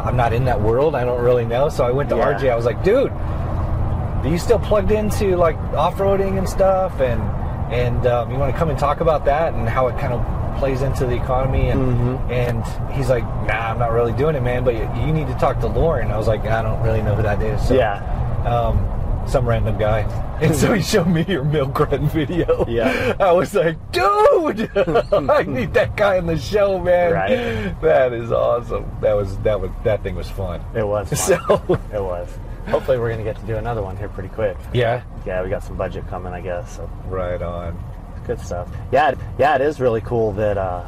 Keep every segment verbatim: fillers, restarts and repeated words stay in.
I'm not in that world. I don't really know. So I went to yeah. R J. I was like, dude, are you still plugged into like off-roading and stuff? And and um, you want to come and talk about that and how it kind of plays into the economy? And mm-hmm. and he's like, nah, I'm not really doing it, man. But you, you need to talk to Lauren. I was like, I don't really know who that is. So, yeah. Um, some random guy. And so he showed me your milk run video. Yeah. I was like, dude, I need that guy on the show, man. Right. That is awesome. That was that was that thing was fun. It was fun. So it was. Hopefully we're gonna get to do another one here pretty quick. Yeah. Yeah, we got some budget coming, I guess. So. Right on. Good stuff. Yeah, yeah, it is really cool that uh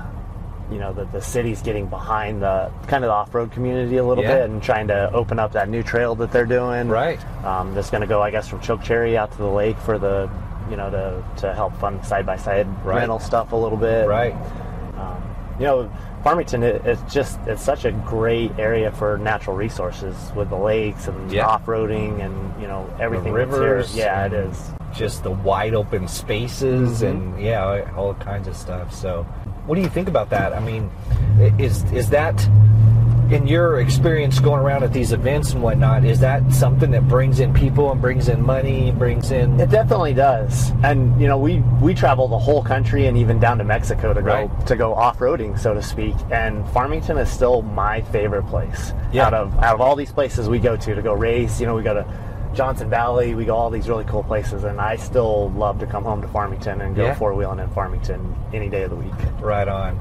you know, that the city's getting behind the kind of the off-road community a little yeah. bit and trying to open up that new trail that they're doing. Right. Um, that's going to go, I guess, from Chokecherry out to the lake for the, you know, to, to help fund side-by-side right. rental stuff a little bit. Right. Um, you know, Farmington, it, it's just, it's such a great area for natural resources with the lakes and yeah. off-roading and, you know, everything. The rivers. That's here. Yeah, it is. Just the wide-open spaces mm-hmm. and, yeah, all kinds of stuff, so... What do you think about that? I mean, is is that, in your experience going around at these events and whatnot, is that something that brings in people and brings in money and brings in... It definitely does. And, you know, we, we travel the whole country and even down to Mexico to go right. to go off-roading, so to speak. And Farmington is still my favorite place. Yeah. Out of, out of all these places we go to, to go race, you know, we go to Johnson Valley, we go all these really cool places, and I still love to come home to Farmington and go yeah. four-wheeling in Farmington any day of the week. Right on.